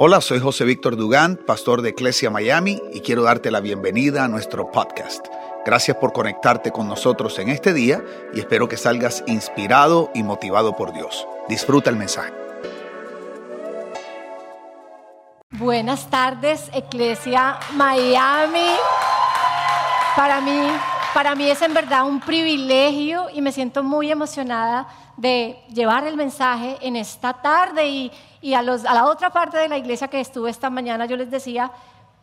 Hola, soy José Víctor Dugan, pastor de Iglesia Miami, y quiero darte la bienvenida a nuestro podcast. Gracias por conectarte con nosotros en este día y espero que salgas inspirado y motivado por Dios. Disfruta el mensaje. Buenas tardes, Iglesia Miami. Para mí es en verdad un privilegio y me siento muy emocionada de llevar el mensaje en esta tarde y a la otra parte de la iglesia que estuve esta mañana. Yo les decía,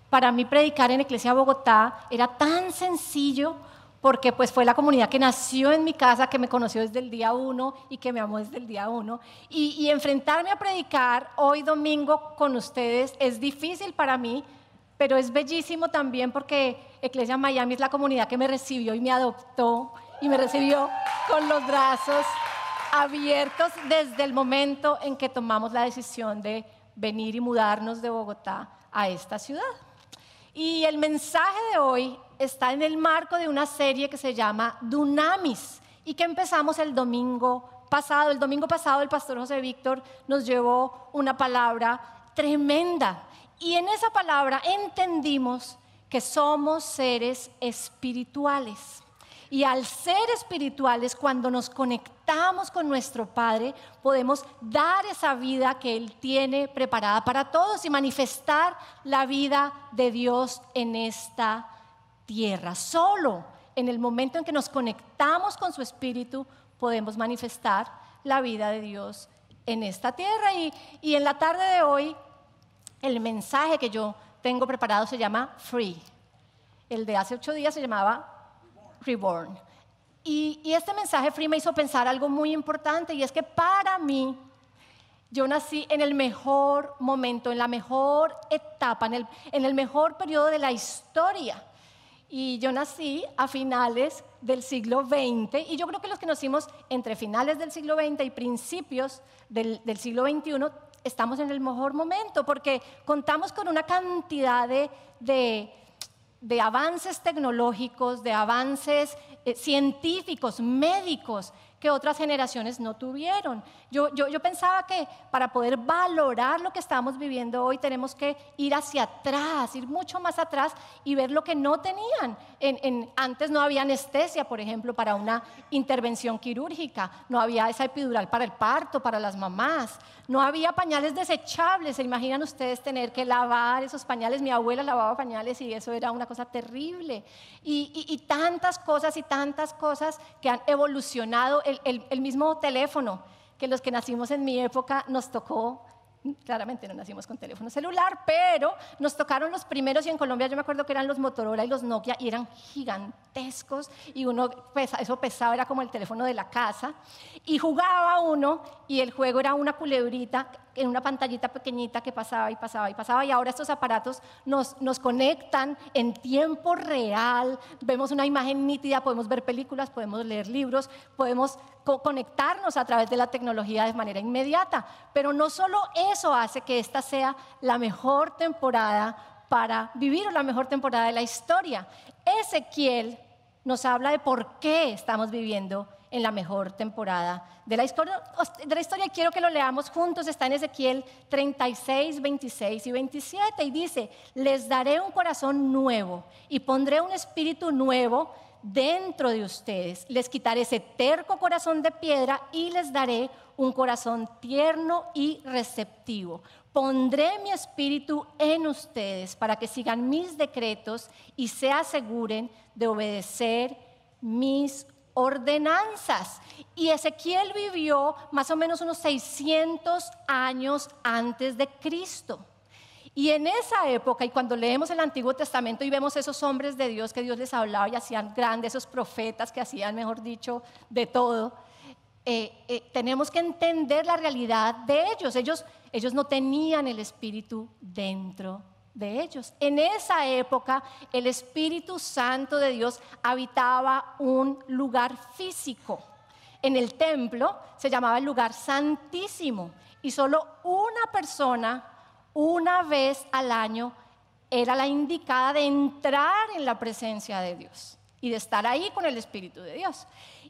para mí predicar en Iglesia Bogotá era tan sencillo porque pues fue la comunidad que nació en mi casa, que me conoció desde el día uno y que me amó desde el día uno. Y enfrentarme a predicar hoy domingo con ustedes es difícil para mí, pero es bellísimo también porque Iglesia Miami es la comunidad que me recibió y me adoptó y me recibió con los brazos abiertos desde el momento en que tomamos la decisión de venir y mudarnos de Bogotá a esta ciudad. Y el mensaje de hoy está en el marco de una serie que se llama Dunamis y que empezamos el domingo pasado. El domingo pasado el pastor José Víctor nos llevó una palabra tremenda y en esa palabra entendimos que somos seres espirituales. Y al ser espirituales, cuando nos conectamos con nuestro Padre, podemos dar esa vida que Él tiene preparada para todos y manifestar la vida de Dios en esta tierra. Solo en el momento en que nos conectamos con su Espíritu, podemos manifestar la vida de Dios en esta tierra. Y en la tarde de hoy, el mensaje que yo tengo preparado se llama Free. El de hace 8 días se llamaba Reborn. Y este mensaje Free me hizo pensar algo muy importante, y es que para mí yo nací en el mejor momento, en la mejor etapa, en el mejor periodo de la historia. Y yo nací a finales del siglo XX, y yo creo que los que nacimos entre finales del siglo XX y principios del siglo XXI estamos en el mejor momento porque contamos con una cantidad de avances tecnológicos, de avances científicos, médicos, que otras generaciones no tuvieron. Yo pensaba que para poder valorar lo que estamos viviendo hoy tenemos que ir hacia atrás, ir mucho más atrás y ver lo que no tenían. Antes no había anestesia, por ejemplo, para una intervención quirúrgica, no había esa epidural para el parto, para las mamás, no había pañales desechables. ¿Se imaginan ustedes tener que lavar esos pañales? Mi abuela lavaba pañales y eso era una cosa terrible. Y tantas cosas que han evolucionado. El mismo teléfono, que los que nacimos en mi época nos tocó, claramente no nacimos con teléfono celular, pero nos tocaron los primeros, y en Colombia yo me acuerdo que eran los Motorola y los Nokia, y eran gigantescos, y uno, pues, eso pesaba, era como el teléfono de la casa, y jugaba uno, y el juego era una culebrita en una pantallita pequeñita que pasaba, y ahora estos aparatos nos conectan en tiempo real, vemos una imagen nítida, podemos ver películas, podemos leer libros, podemos conectarnos a través de la tecnología de manera inmediata. Pero no solo eso hace que esta sea la mejor temporada para vivir o la mejor temporada de la historia. Ezequiel nos habla de por qué estamos viviendo en la mejor temporada de la historia. Quiero que lo leamos juntos. Está en Ezequiel 36, 26 y 27 y dice: les daré un corazón nuevo y pondré un espíritu nuevo dentro de ustedes. Les quitaré ese terco corazón de piedra y les daré un corazón tierno y receptivo. Pondré mi espíritu en ustedes para que sigan mis decretos y se aseguren de obedecer mis ordenanzas. Y Ezequiel vivió más o menos unos 600 años antes de Cristo. Y en esa época, y cuando leemos el Antiguo Testamento y vemos esos hombres de Dios que Dios les hablaba y hacían grandes, esos profetas que hacían, mejor dicho, de todo, tenemos que entender la realidad de ellos. Ellos no tenían el Espíritu dentro de ellos. En esa época, el Espíritu Santo de Dios habitaba un lugar físico. En el templo se llamaba el lugar santísimo, y solo una persona, una vez al año, era la indicada de entrar en la presencia de Dios y de estar ahí con el Espíritu de Dios.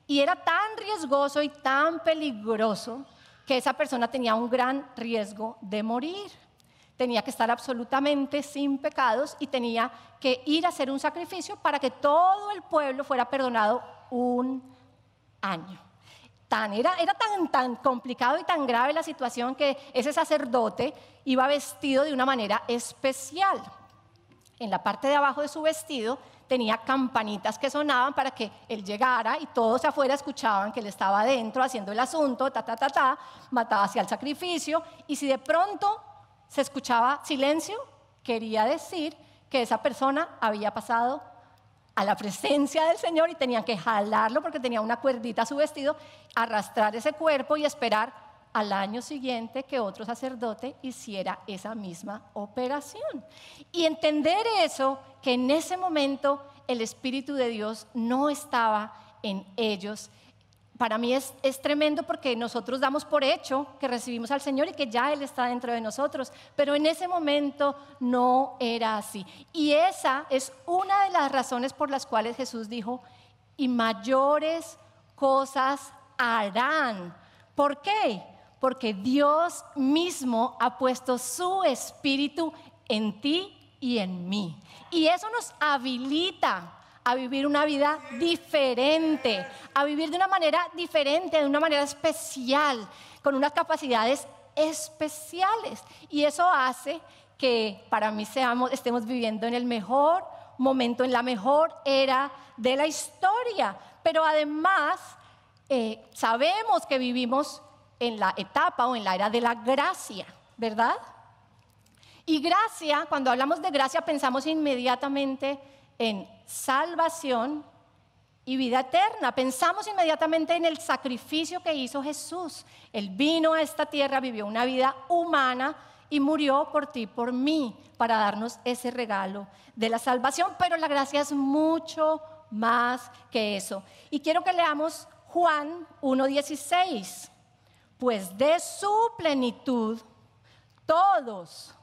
Y era tan riesgoso y tan peligroso que esa persona tenía un gran riesgo de morir. tenía que estar absolutamente sin pecados y tenía que ir a hacer un sacrificio para que todo el pueblo fuera perdonado un año. Era tan complicado y tan grave la situación que ese sacerdote iba vestido de una manera especial. En la parte de abajo de su vestido tenía campanitas que sonaban para que él llegara y todos afuera escuchaban que él estaba adentro haciendo el asunto, mataba hacia el sacrificio, y si de pronto se escuchaba silencio, quería decir que esa persona había pasado a la presencia del Señor, y tenían que jalarlo porque tenía una cuerdita a su vestido, arrastrar ese cuerpo y esperar al año siguiente que otro sacerdote hiciera esa misma operación. Y entender eso, que en ese momento el Espíritu de Dios no estaba en ellos, para mí es tremendo, porque nosotros damos por hecho que recibimos al Señor y que ya Él está dentro de nosotros, pero en ese momento no era así. Y esa es una de las razones por las cuales Jesús dijo: y mayores cosas harán. ¿Por qué? Porque Dios mismo ha puesto su Espíritu en ti y en mí, y eso nos habilita a vivir una vida diferente, a vivir de una manera diferente, de una manera especial, con unas capacidades especiales. Y eso hace que para mí estemos viviendo en el mejor momento, en la mejor era de la historia. Pero además sabemos que vivimos en la etapa o en la era de la gracia, ¿verdad? Y gracia, cuando hablamos de gracia, pensamos inmediatamente en salvación y vida eterna. Pensamos inmediatamente en el sacrificio que hizo Jesús. Él vino a esta tierra, vivió una vida humana y murió por ti, por mí, para darnos ese regalo de la salvación. Pero la gracia es mucho más que eso. Y quiero que leamos Juan 1:16. Pues de su plenitud todos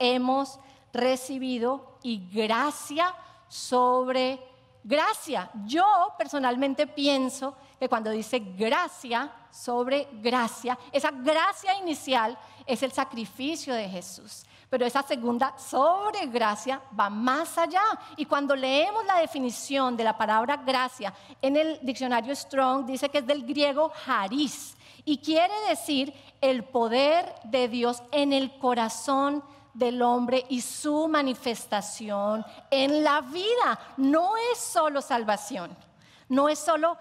hemos recibido, y gracia sobre gracia. Yo personalmente pienso que cuando dice gracia sobre gracia, esa gracia inicial es el sacrificio de Jesús, pero esa segunda sobre gracia va más allá. Y cuando leemos la definición de la palabra gracia en el diccionario Strong, dice que es del griego charis, y quiere decir el poder de Dios en el corazón del hombre y su manifestación en la vida. No es solo salvación, no es solo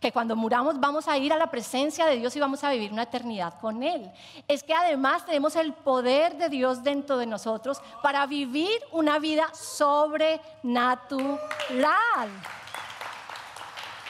que cuando muramos vamos a ir a la presencia de Dios y vamos a vivir una eternidad con Él. Es que además tenemos el poder de Dios dentro de nosotros para vivir una vida sobrenatural,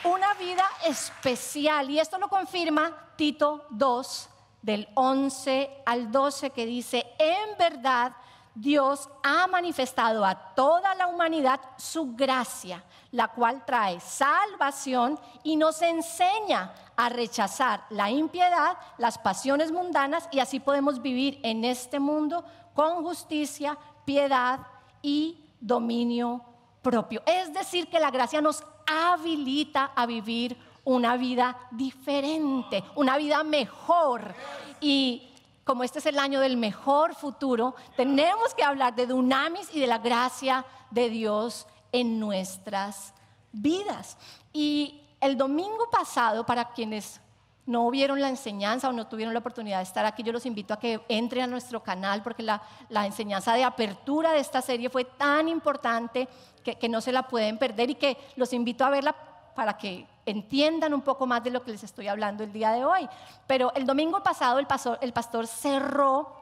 una vida especial. Y esto lo confirma Tito 2 del 11 al 12, que dice: en verdad Dios ha manifestado a toda la humanidad su gracia, la cual trae salvación y nos enseña a rechazar la impiedad, las pasiones mundanas, y así podemos vivir en este mundo con justicia, piedad y dominio propio. Es decir, que la gracia nos habilita a vivir una vida diferente, una vida mejor. Y como este es el año del mejor futuro, tenemos que hablar de Dunamis y de la gracia de Dios en nuestras vidas. Y el domingo pasado, para quienes no vieron la enseñanza o no tuvieron la oportunidad de estar aquí, yo los invito a que entren a nuestro canal, porque la enseñanza de apertura de esta serie fue tan importante que no se la pueden perder, y que los invito a verla para que entiendan un poco más de lo que les estoy hablando el día de hoy. Pero el domingo pasado el pastor cerró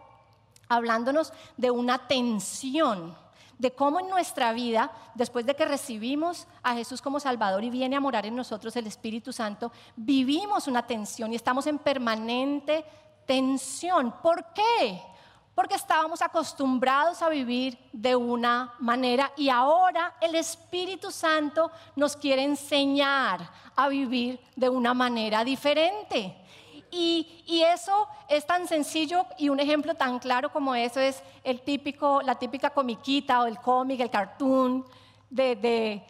hablándonos de una tensión, de cómo en nuestra vida, después de que recibimos a Jesús como Salvador y viene a morar en nosotros el Espíritu Santo, vivimos una tensión y estamos en permanente tensión. ¿Por qué? Porque estábamos acostumbrados a vivir de una manera, y ahora el Espíritu Santo nos quiere enseñar a vivir de una manera diferente. Y eso es tan sencillo, y un ejemplo tan claro como eso es la típica comiquita o el cómic, el cartoon de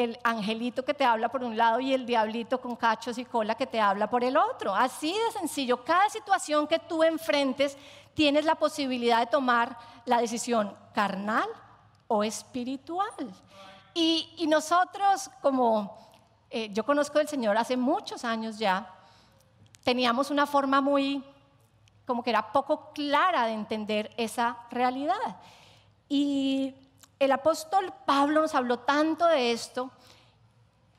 el angelito que te habla por un lado y el diablito con cachos y cola que te habla por el otro. Así de sencillo, cada situación que tú enfrentes tienes la posibilidad de tomar la decisión carnal o espiritual. Y nosotros, como yo conozco al Señor hace muchos años ya, teníamos una forma muy, como que era poco clara de entender esa realidad. Y el apóstol Pablo nos habló tanto de esto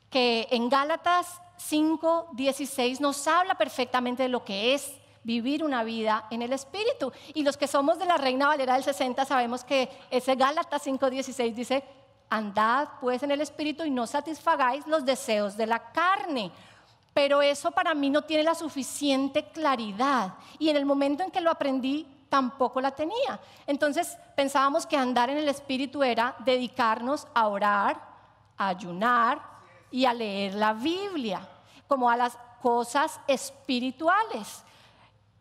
que en Gálatas 5:16 nos habla perfectamente de lo que es vivir una vida en el Espíritu. Y los que somos de la Reina Valera del 60 sabemos que ese Gálatas 5:16 dice: andad pues en el Espíritu y no satisfagáis los deseos de la carne. Pero eso para mí no tiene la suficiente claridad, y en el momento en que lo aprendí tampoco la tenía. Entonces pensábamos que andar en el Espíritu era dedicarnos a orar, a ayunar y a leer la Biblia, como a las cosas espirituales,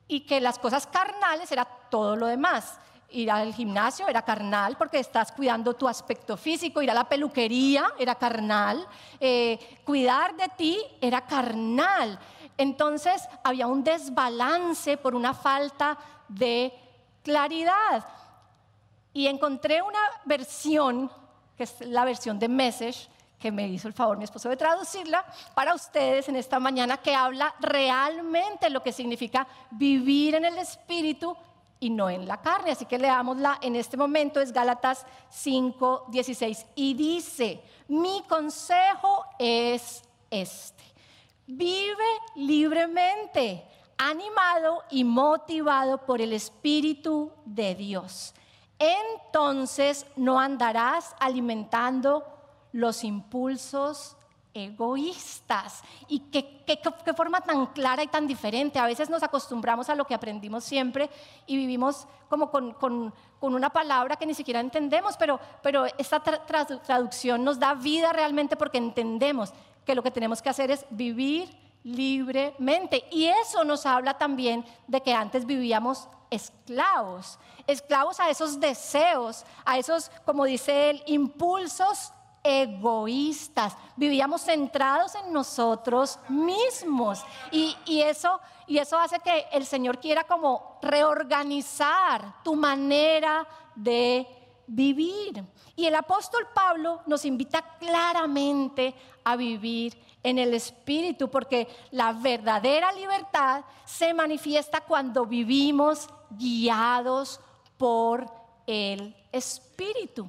y que las cosas carnales era todo lo demás. Ir al gimnasio era carnal porque estás cuidando tu aspecto físico, ir a la peluquería era carnal, cuidar de ti era carnal. Entonces había un desbalance por una falta de claridad. Y encontré una versión, que es la versión de Message, que me hizo el favor mi esposo de traducirla para ustedes en esta mañana, que habla realmente lo que significa vivir en el Espíritu y no en la carne. Así que leámosla en este momento. Es Gálatas 5:16 y dice: mi consejo es este: vive libremente, animado y motivado por el Espíritu de Dios. Entonces no andarás alimentando los impulsos egoístas. Y qué forma tan clara y tan diferente. A veces nos acostumbramos a lo que aprendimos siempre y vivimos como con una palabra que ni siquiera entendemos, pero esta traducción nos da vida realmente, porque entendemos que lo que tenemos que hacer es vivir libremente. Y eso nos habla también de que antes vivíamos esclavos a esos deseos, a esos, como dice él, impulsos egoístas. Vivíamos centrados en nosotros mismos, y eso hace que el Señor quiera como reorganizar tu manera de vivir. Y el apóstol Pablo nos invita claramente a vivir en el Espíritu, porque la verdadera libertad se manifiesta cuando vivimos guiados por el Espíritu.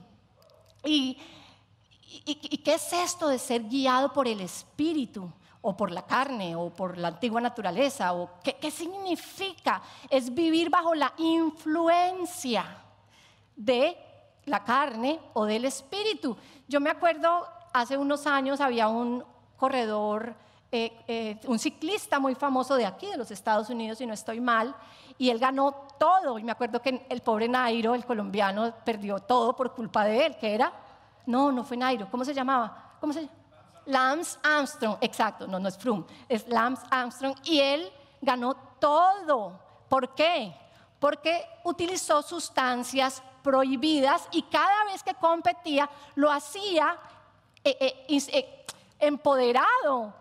¿Y qué es esto de ser guiado por el Espíritu, o por la carne, o por la antigua naturaleza? O ¿qué significa? Es vivir bajo la influencia de la carne o del Espíritu. Yo me acuerdo, hace unos años había un corredor, un ciclista muy famoso de aquí, de los Estados Unidos, si no estoy mal, y él ganó todo. Y me acuerdo que el pobre Nairo, el colombiano, perdió todo por culpa de él, que era... No fue Nairo. ¿Cómo se llamaba? Lance Armstrong, exacto. No es Froome, es Lance Armstrong. Y él ganó todo. ¿Por qué? Porque utilizó sustancias prohibidas, y cada vez que competía lo hacía empoderado,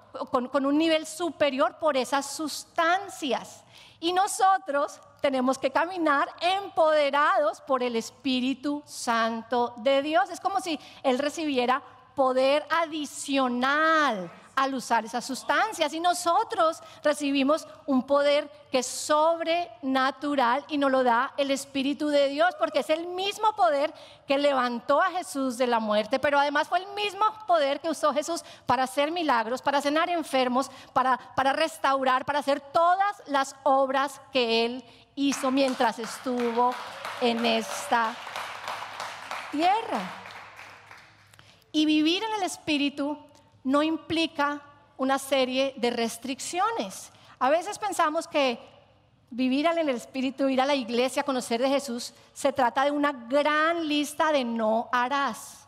con un nivel superior por esas sustancias. Y nosotros tenemos que caminar empoderados por el Espíritu Santo de Dios. Es como si Él recibiera poder adicional al usar esas sustancias, y nosotros recibimos un poder que es sobrenatural y nos lo da el Espíritu de Dios, porque es el mismo poder que levantó a Jesús de la muerte, pero además fue el mismo poder que usó Jesús para hacer milagros, para sanar enfermos, para restaurar, para hacer todas las obras que Él hizo mientras estuvo en esta tierra. Y vivir en el Espíritu no implica una serie de restricciones. A veces pensamos que vivir en el Espíritu, ir a la iglesia, conocer de Jesús, se trata de una gran lista de no harás.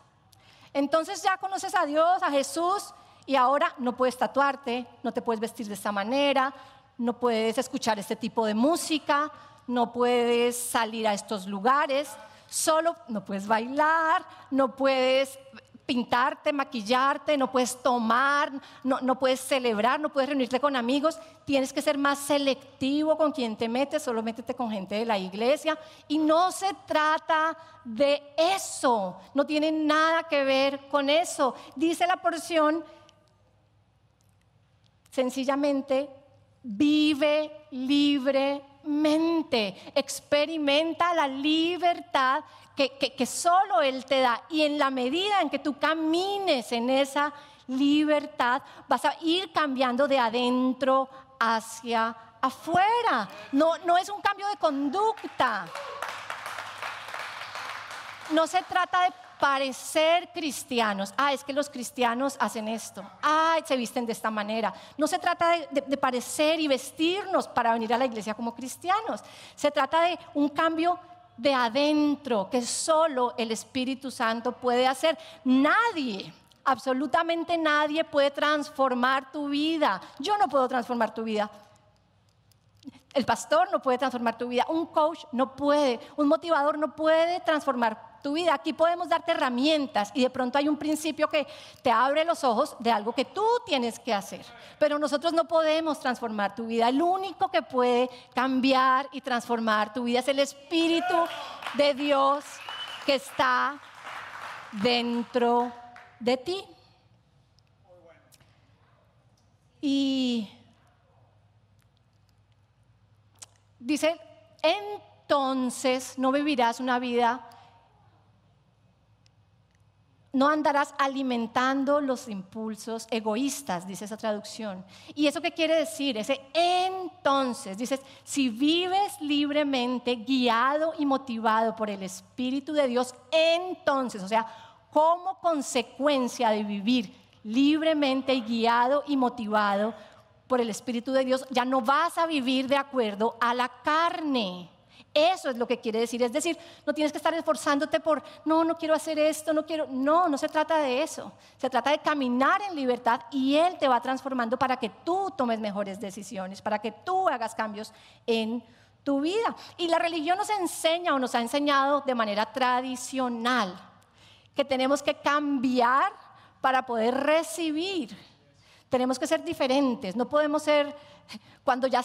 Entonces ya conoces a Dios, a Jesús, y ahora no puedes tatuarte, no te puedes vestir de esta manera, no puedes escuchar este tipo de música, no puedes salir a estos lugares, solo no puedes bailar, no puedes pintarte, maquillarte, no puedes tomar, no puedes celebrar, no puedes reunirte con amigos. Tienes que ser más selectivo con quien te metes, solo métete con gente de la iglesia. Y no se trata de eso, no tiene nada que ver con eso. Dice la porción, sencillamente, vive libremente, experimenta la libertad que solo Él te da, y en la medida en que tú camines en esa libertad vas a ir cambiando de adentro hacia afuera. No es un cambio de conducta, no se trata de parecer cristianos. Ah, es que los cristianos hacen esto, ah, se visten de esta manera. No se trata de parecer y vestirnos para venir a la iglesia como cristianos. Se trata de un cambio de adentro que solo el Espíritu Santo puede hacer. Nadie, absolutamente nadie puede transformar tu vida. Yo no puedo transformar tu vida, el pastor no puede transformar tu vida, un coach no puede, un motivador no puede transformar tu vida. Aquí podemos darte herramientas y de pronto hay un principio que te abre los ojos de algo que tú tienes que hacer, pero nosotros no podemos transformar tu vida. El único que puede cambiar y transformar tu vida es el Espíritu de Dios que está dentro de ti. Y dice, entonces no vivirás una vida, no andarás alimentando los impulsos egoístas, dice esa traducción. ¿Y eso qué quiere decir? Ese entonces, dices, si vives libremente, guiado y motivado por el Espíritu de Dios, entonces, o sea, como consecuencia de vivir libremente y guiado y motivado por el Espíritu de Dios, ya no vas a vivir de acuerdo a la carne. Eso es lo que quiere decir. Es decir, no tienes que estar esforzándote por, no quiero hacer esto, no quiero. No se trata de eso. Se trata de caminar en libertad y Él te va transformando para que tú tomes mejores decisiones, para que tú hagas cambios en tu vida. Y la religión nos enseña, o nos ha enseñado de manera tradicional, que tenemos que cambiar para poder recibir. Tenemos que ser diferentes, no podemos ser, cuando ya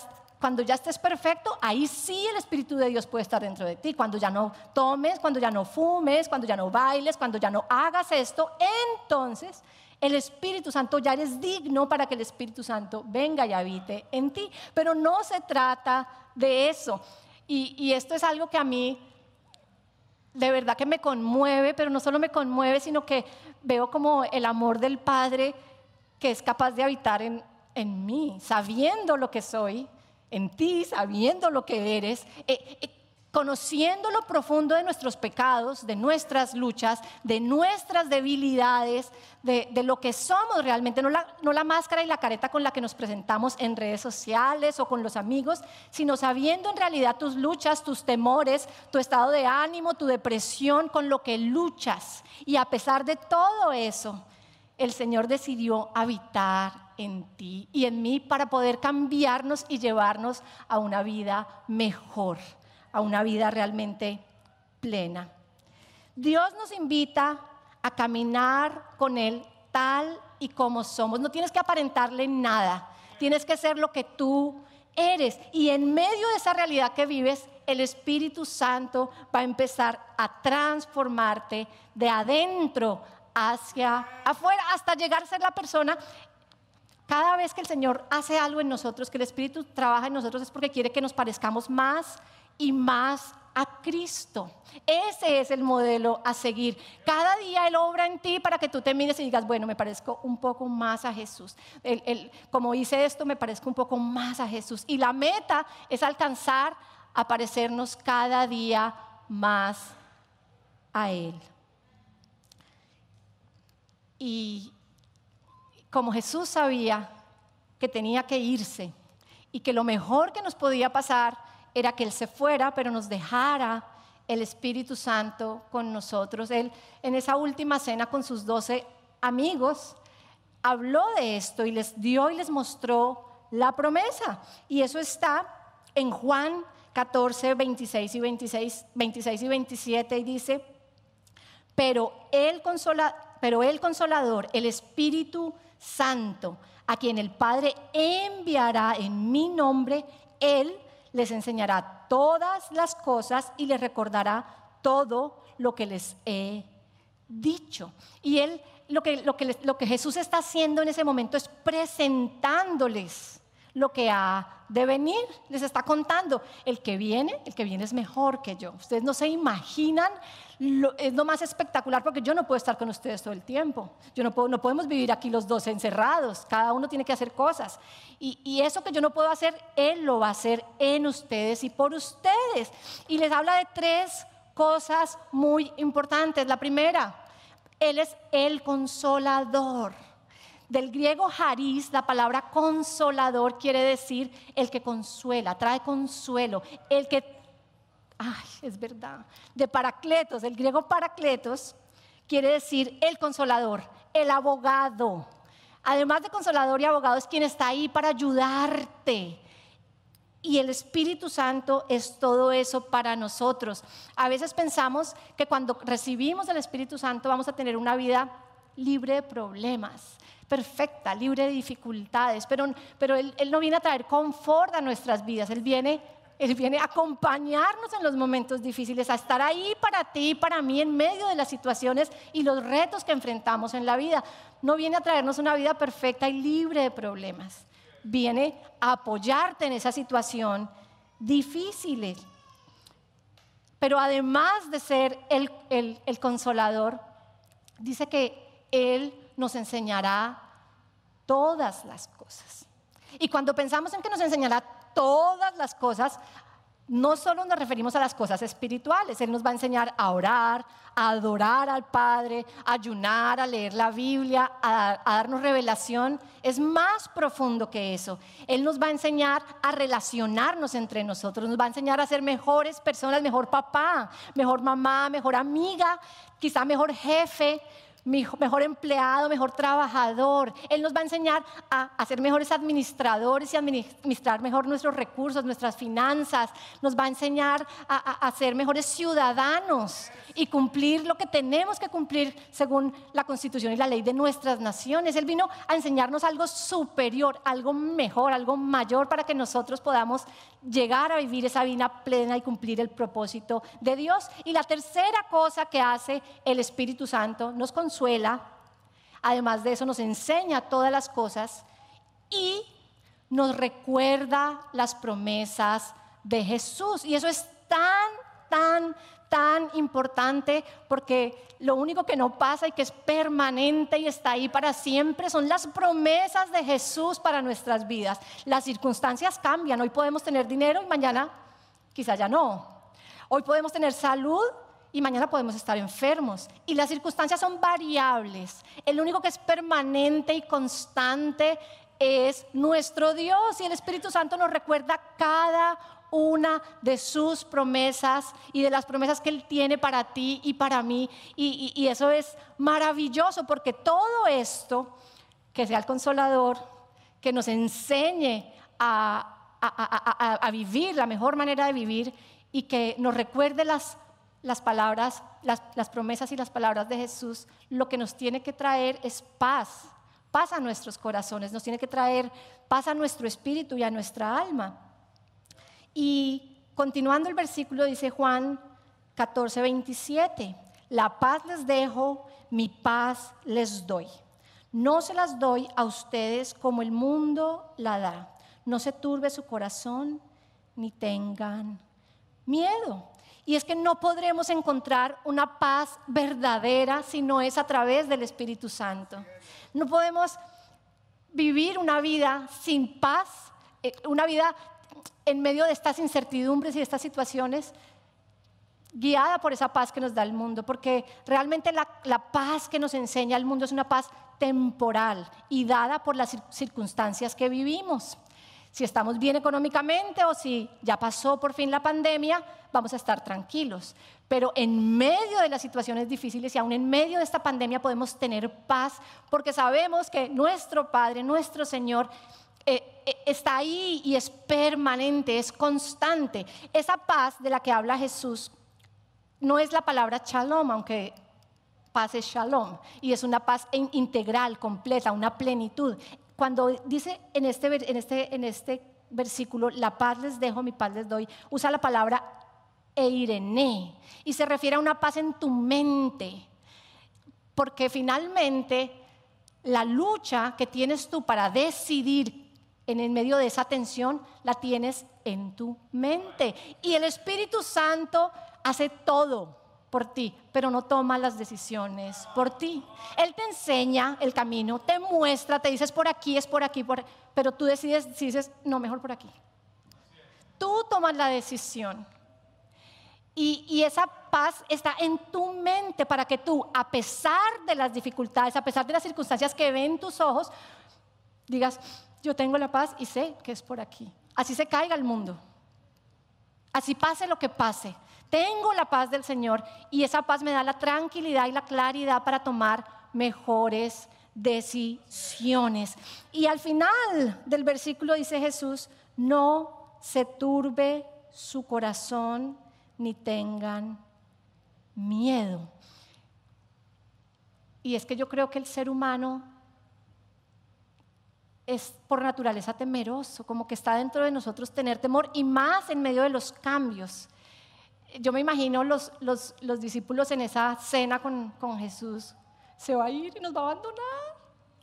estés perfecto, ahí sí el Espíritu de Dios puede estar dentro de ti. Cuando ya no tomes, cuando ya no fumes, cuando ya no bailes, cuando ya no hagas esto, entonces el Espíritu Santo, ya eres digno para que el Espíritu Santo venga y habite en ti. Pero no se trata de eso. Y esto es algo que a mí de verdad que me conmueve, pero no solo me conmueve, sino que veo como el amor del Padre que es capaz de habitar en mí, sabiendo lo que soy, en ti, sabiendo lo que eres, conociendo lo profundo de nuestros pecados, de nuestras luchas, de nuestras debilidades, de lo que somos realmente, no la máscara y la careta con la que nos presentamos en redes sociales o con los amigos, sino sabiendo en realidad tus luchas, tus temores, tu estado de ánimo, tu depresión, con lo que luchas. Y a pesar de todo eso, el Señor decidió habitar en ti y en mí para poder cambiarnos y llevarnos a una vida mejor, a una vida realmente plena. Dios nos invita a caminar con Él tal y como somos. No tienes que aparentarle nada, tienes que ser lo que tú eres. Y en medio de esa realidad que vives, el Espíritu Santo va a empezar a transformarte de adentro hacia afuera, hasta llegar a ser la persona. Cada vez que el Señor hace algo en nosotros, que el Espíritu trabaja en nosotros, es porque quiere que nos parezcamos más y más a Cristo. Ese es el modelo a seguir. Cada día Él obra en ti para que tú te mires y digas, bueno, me parezco un poco más a Jesús. Como hice esto, me parezco un poco más a Jesús. Y la meta es alcanzar a parecernos cada día más a Él. Y como Jesús sabía que tenía que irse y que lo mejor que nos podía pasar era que Él se fuera, pero nos dejara el Espíritu Santo con nosotros. Él, en esa última cena con sus 12 amigos, habló de esto y les dio y les mostró la promesa. Y eso está en Juan 14, 26 y 27, y dice, pero el consolador, pero el Consolador, el Espíritu Santo, a quien el Padre enviará en mi nombre, Él les enseñará todas las cosas y les recordará todo lo que les he dicho. Y Él, lo que Jesús está haciendo en ese momento es presentándoles lo que ha de venir. Les está contando, el que viene es mejor que yo. Ustedes no se imaginan, es lo más espectacular, porque yo no puedo estar con ustedes todo el tiempo. No podemos vivir aquí los dos encerrados, cada uno tiene que hacer cosas. Y eso que yo no puedo hacer, Él lo va a hacer en ustedes y por ustedes. Y les habla de tres cosas muy importantes. La primera, Él es el Consolador. Del griego haris, la palabra consolador quiere decir el que consuela, trae consuelo, el que, de paracletos, el griego paracletos quiere decir el consolador, el abogado. Además de consolador y abogado, es quien está ahí para ayudarte. Y el Espíritu Santo es todo eso para nosotros. A veces pensamos que cuando recibimos el Espíritu Santo vamos a tener una vida libre de problemas, perfecta, libre de dificultades, pero Él no viene a traer confort a nuestras vidas, Él viene a acompañarnos en los momentos difíciles, a estar ahí para ti y para mí en medio de las situaciones y los retos que enfrentamos en la vida. No viene a traernos una vida perfecta y libre de problemas, viene a apoyarte en esa situación difícil. Pero además de ser el consolador, dice que Él nos enseñará todas las cosas. Y cuando pensamos en que nos enseñará todas las cosas, no solo nos referimos a las cosas espirituales. Él nos va a enseñar a orar, a adorar al Padre, a ayunar, a leer la Biblia, a darnos revelación. Es más profundo que eso. Él nos va a enseñar a relacionarnos entre nosotros, nos va a enseñar a ser mejores personas, mejor papá, mejor mamá, mejor amiga, quizá mejor jefe, mejor empleado, mejor trabajador. Él nos va a enseñar a ser mejores administradores y administrar mejor nuestros recursos, nuestras finanzas. Nos va a enseñar a ser mejores ciudadanos y cumplir lo que tenemos que cumplir según la Constitución y la ley de nuestras naciones. Él vino a enseñarnos algo superior, algo mejor, algo mayor, para que nosotros podamos llegar a vivir esa vida plena y cumplir el propósito de Dios. Y la tercera cosa que hace el Espíritu Santo, nos consuela, además de eso nos enseña todas las cosas y nos recuerda las promesas de Jesús. Y eso es tan importante, porque lo único que no pasa y que es permanente y está ahí para siempre son las promesas de Jesús para nuestras vidas. Las circunstancias cambian, hoy podemos tener dinero y mañana quizá ya no. Hoy podemos tener salud y mañana podemos estar enfermos, y las circunstancias son variables. El único que es permanente y constante es nuestro Dios, y el Espíritu Santo nos recuerda cada una de sus promesas y de las promesas que Él tiene para ti y para mí, y eso es maravilloso, porque todo esto, que sea el Consolador, que nos enseñe a vivir la mejor manera de vivir y que nos recuerde las palabras, las promesas y las palabras de Jesús, lo que nos tiene que traer es paz, paz a nuestros corazones, nos tiene que traer paz a nuestro espíritu y a nuestra alma. Y continuando el versículo, dice Juan 14:27, la paz les dejo, mi paz les doy. No se las doy a ustedes como el mundo la da. No se turbe su corazón ni tengan miedo. Y es que no podremos encontrar una paz verdadera si no es a través del Espíritu Santo. No podemos vivir una vida sin paz, una vida en medio de estas incertidumbres y de estas situaciones, guiada por esa paz que nos da el mundo, porque realmente la paz que nos enseña el mundo es una paz temporal y dada por las circunstancias que vivimos. Si estamos bien económicamente o si ya pasó por fin la pandemia, vamos a estar tranquilos. Pero en medio de las situaciones difíciles y aún en medio de esta pandemia podemos tener paz, porque sabemos que nuestro Padre, nuestro Señor, está ahí y es permanente, es constante. Esa paz de la que habla Jesús no es la palabra shalom, aunque Paz es shalom y es una paz integral, completa, una plenitud. Cuando dice en este versículo, la paz les dejo, mi paz les doy, usa la palabra eirene y se refiere a una paz en tu mente, porque finalmente la lucha que tienes tú para decidir en el medio de esa tensión la tienes en tu mente, y el Espíritu Santo hace todo por ti, pero no toma las decisiones por ti. Él te enseña el camino, te muestra, te dices por aquí, pero tú decides, si dices, no, mejor por aquí. Tú tomas la decisión y esa paz está en tu mente para que tú, a pesar de las dificultades, a pesar de las circunstancias que ven tus ojos, digas, yo tengo la paz y sé que es por aquí. Así se caiga el mundo, así pase lo que pase. Tengo la paz del Señor y esa paz me da la tranquilidad y la claridad para tomar mejores decisiones. Y al final del versículo dice Jesús, no se turbe su corazón ni tengan miedo. Y es que yo creo que el ser humano es por naturaleza temeroso, como que está dentro de nosotros tener temor, y más en medio de los cambios. Yo me imagino los discípulos en esa cena con Jesús. Se va a ir y nos va a abandonar.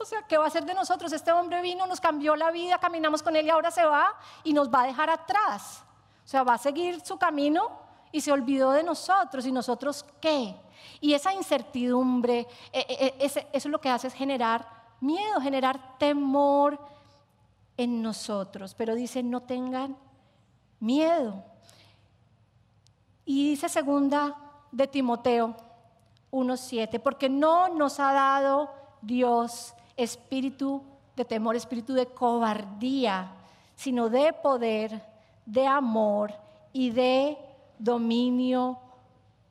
O sea, ¿qué va a hacer de nosotros? Este hombre vino, nos cambió la vida, caminamos con él y ahora se va y nos va a dejar atrás. O sea, va a seguir su camino y se olvidó de nosotros. ¿Y nosotros qué? Y esa incertidumbre, eso es lo que hace, es generar miedo, generar temor en nosotros. Pero dice, no tengan miedo. Y dice 2 de Timoteo 1:7, porque no nos ha dado Dios espíritu de temor, espíritu de cobardía, sino de poder, de amor y de dominio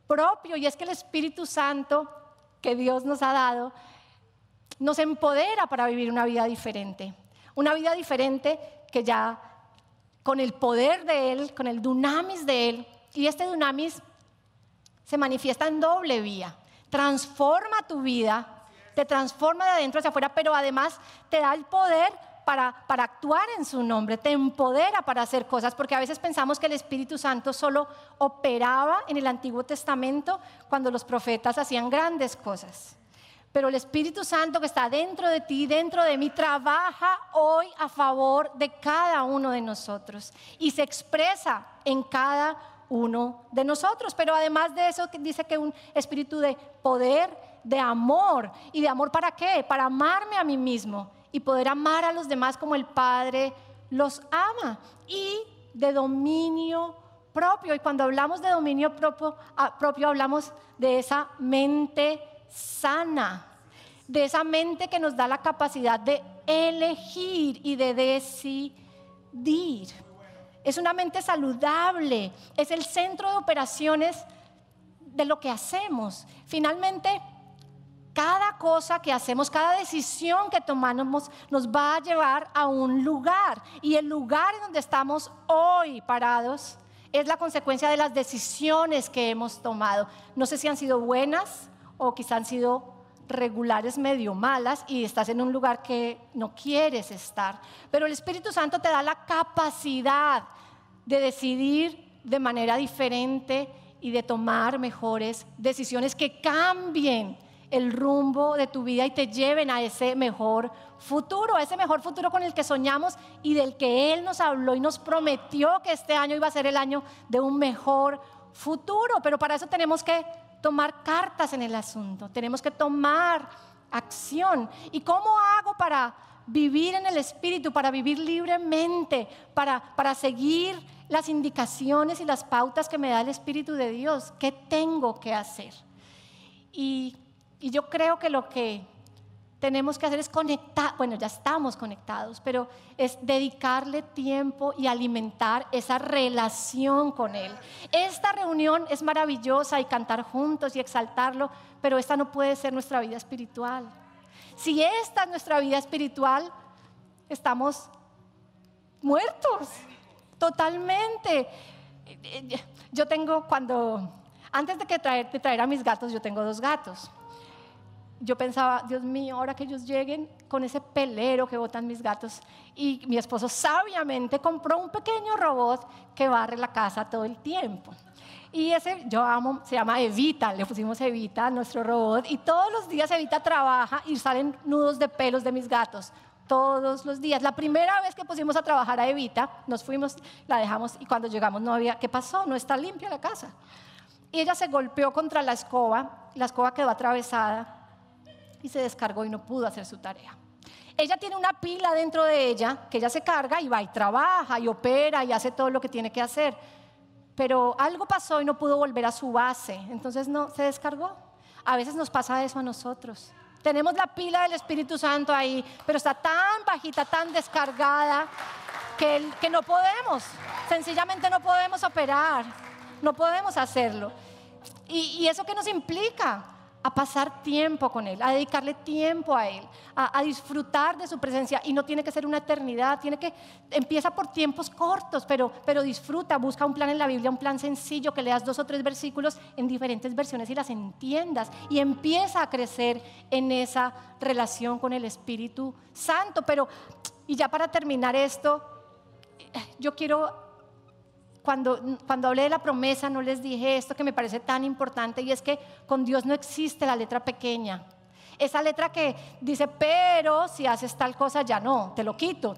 propio. Y es que el Espíritu Santo que Dios nos ha dado nos empodera para vivir una vida diferente que ya con el poder de Él, con el dunamis de Él. Y este dunamis se manifiesta en doble vía, transforma tu vida, te transforma de adentro hacia afuera, pero además te da el poder para actuar en su nombre, te empodera para hacer cosas, porque a veces pensamos que el Espíritu Santo solo operaba en el Antiguo Testamento cuando los profetas hacían grandes cosas. Pero el Espíritu Santo que está dentro de ti, dentro de mí, trabaja hoy a favor de cada uno de nosotros y se expresa en cada uno de nosotros. Pero además de eso dice que un espíritu de poder, de amor. ¿Y de amor para qué? Para amarme a mí mismo y poder amar a los demás como el Padre los ama. Y de dominio propio. Y cuando hablamos de dominio propio hablamos de esa mente sana, de esa mente que nos da la capacidad de elegir y de decidir. Es una mente saludable, es el centro de operaciones de lo que hacemos. Finalmente, cada cosa que hacemos, cada decisión que tomamos nos va a llevar a un lugar. Y el lugar en donde estamos hoy parados es la consecuencia de las decisiones que hemos tomado. No sé si han sido buenas o quizás han sido regulares, medio malas, y estás en un lugar que no quieres estar, pero el Espíritu Santo te da la capacidad de decidir de manera diferente y de tomar mejores decisiones que cambien el rumbo de tu vida y te lleven a ese mejor futuro, a ese mejor futuro con el que soñamos y del que Él nos habló y nos prometió que este año iba a ser el año de un mejor futuro. Pero para eso tenemos que tomar cartas en el asunto, tenemos que tomar acción. ¿Y cómo hago para vivir en el Espíritu, para vivir libremente, para seguir las indicaciones y las pautas que me da el Espíritu de Dios? ¿Qué tengo que hacer? Y yo creo que lo que tenemos que hacer es conectar, bueno, ya estamos conectados, pero es dedicarle tiempo y alimentar esa relación con Él. Esta reunión es maravillosa y cantar juntos y exaltarlo, pero esta no puede ser nuestra vida espiritual. Si esta es nuestra vida espiritual, estamos muertos totalmente. Yo tengo cuando... Antes de que traer a mis gatos, yo tengo 2 gatos. Yo pensaba, Dios mío, ahora que ellos lleguen con ese pelero que botan mis gatos. Y mi esposo sabiamente compró un pequeño robot que barre la casa todo el tiempo. Y ese, yo amo, se llama Evita, le pusimos Evita a nuestro robot. Y todos los días Evita trabaja y salen nudos de pelos de mis gatos. Todos los días. La primera vez que pusimos a trabajar a Evita, nos fuimos, la dejamos y cuando llegamos no había, ¿qué pasó? No está limpia la casa. Y ella se golpeó contra la escoba quedó atravesada. Y se descargó y no pudo hacer su tarea. Ella tiene una pila dentro de ella que ella se carga y va y trabaja y opera y hace todo lo que tiene que hacer. Pero algo pasó y no pudo volver a su base, entonces no, se descargó. A veces nos pasa eso a nosotros. Tenemos la pila del Espíritu Santo ahí, pero está tan bajita, tan descargada que no podemos, sencillamente no podemos operar, no podemos hacerlo. ¿Y eso qué nos implica? A pasar tiempo con Él, a dedicarle tiempo a Él, a disfrutar de su presencia. Y no tiene que ser una eternidad, empieza por tiempos cortos, pero disfruta, busca un plan en la Biblia, un plan sencillo, que leas 2 o 3 versículos en diferentes versiones y las entiendas. Y empieza a crecer en esa relación con el Espíritu Santo. Pero, y ya para terminar esto, yo quiero... Cuando hablé de la promesa no les dije esto que me parece tan importante, y es que con Dios no existe la letra pequeña. Esa letra que dice, pero si haces tal cosa ya no, te lo quito.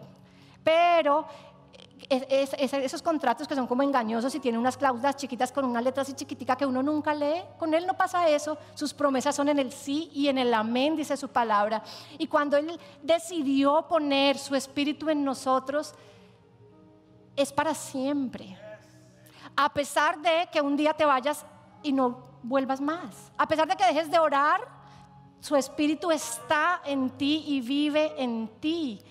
Pero esos contratos que son como engañosos y tienen unas cláusulas chiquitas con unas letras así chiquiticas que uno nunca lee, con Él no pasa eso. Sus promesas son en el sí y en el amén, dice su palabra. Y cuando Él decidió poner su Espíritu en nosotros, es para siempre. A pesar de que un día te vayas y no vuelvas más, a pesar de que dejes de orar, su Espíritu está en ti y vive en ti.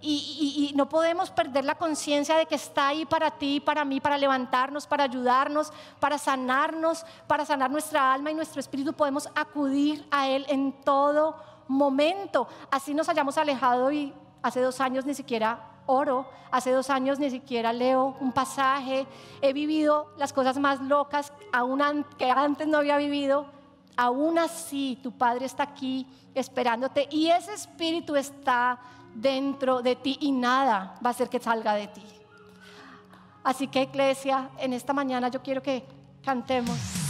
Y no podemos perder la conciencia de que está ahí para ti, para mí, para levantarnos, para ayudarnos, para sanarnos, para sanar nuestra alma y nuestro espíritu. Podemos acudir a Él en todo momento. Así nos hayamos alejado y hace 2 años ni siquiera oro, hace 2 años ni siquiera leo un pasaje, he vivido las cosas más locas que antes no había vivido. Aún así tu Padre está aquí esperándote y ese Espíritu está dentro de ti y nada va a hacer que salga de ti. Así que, iglesia, en esta mañana yo quiero que cantemos.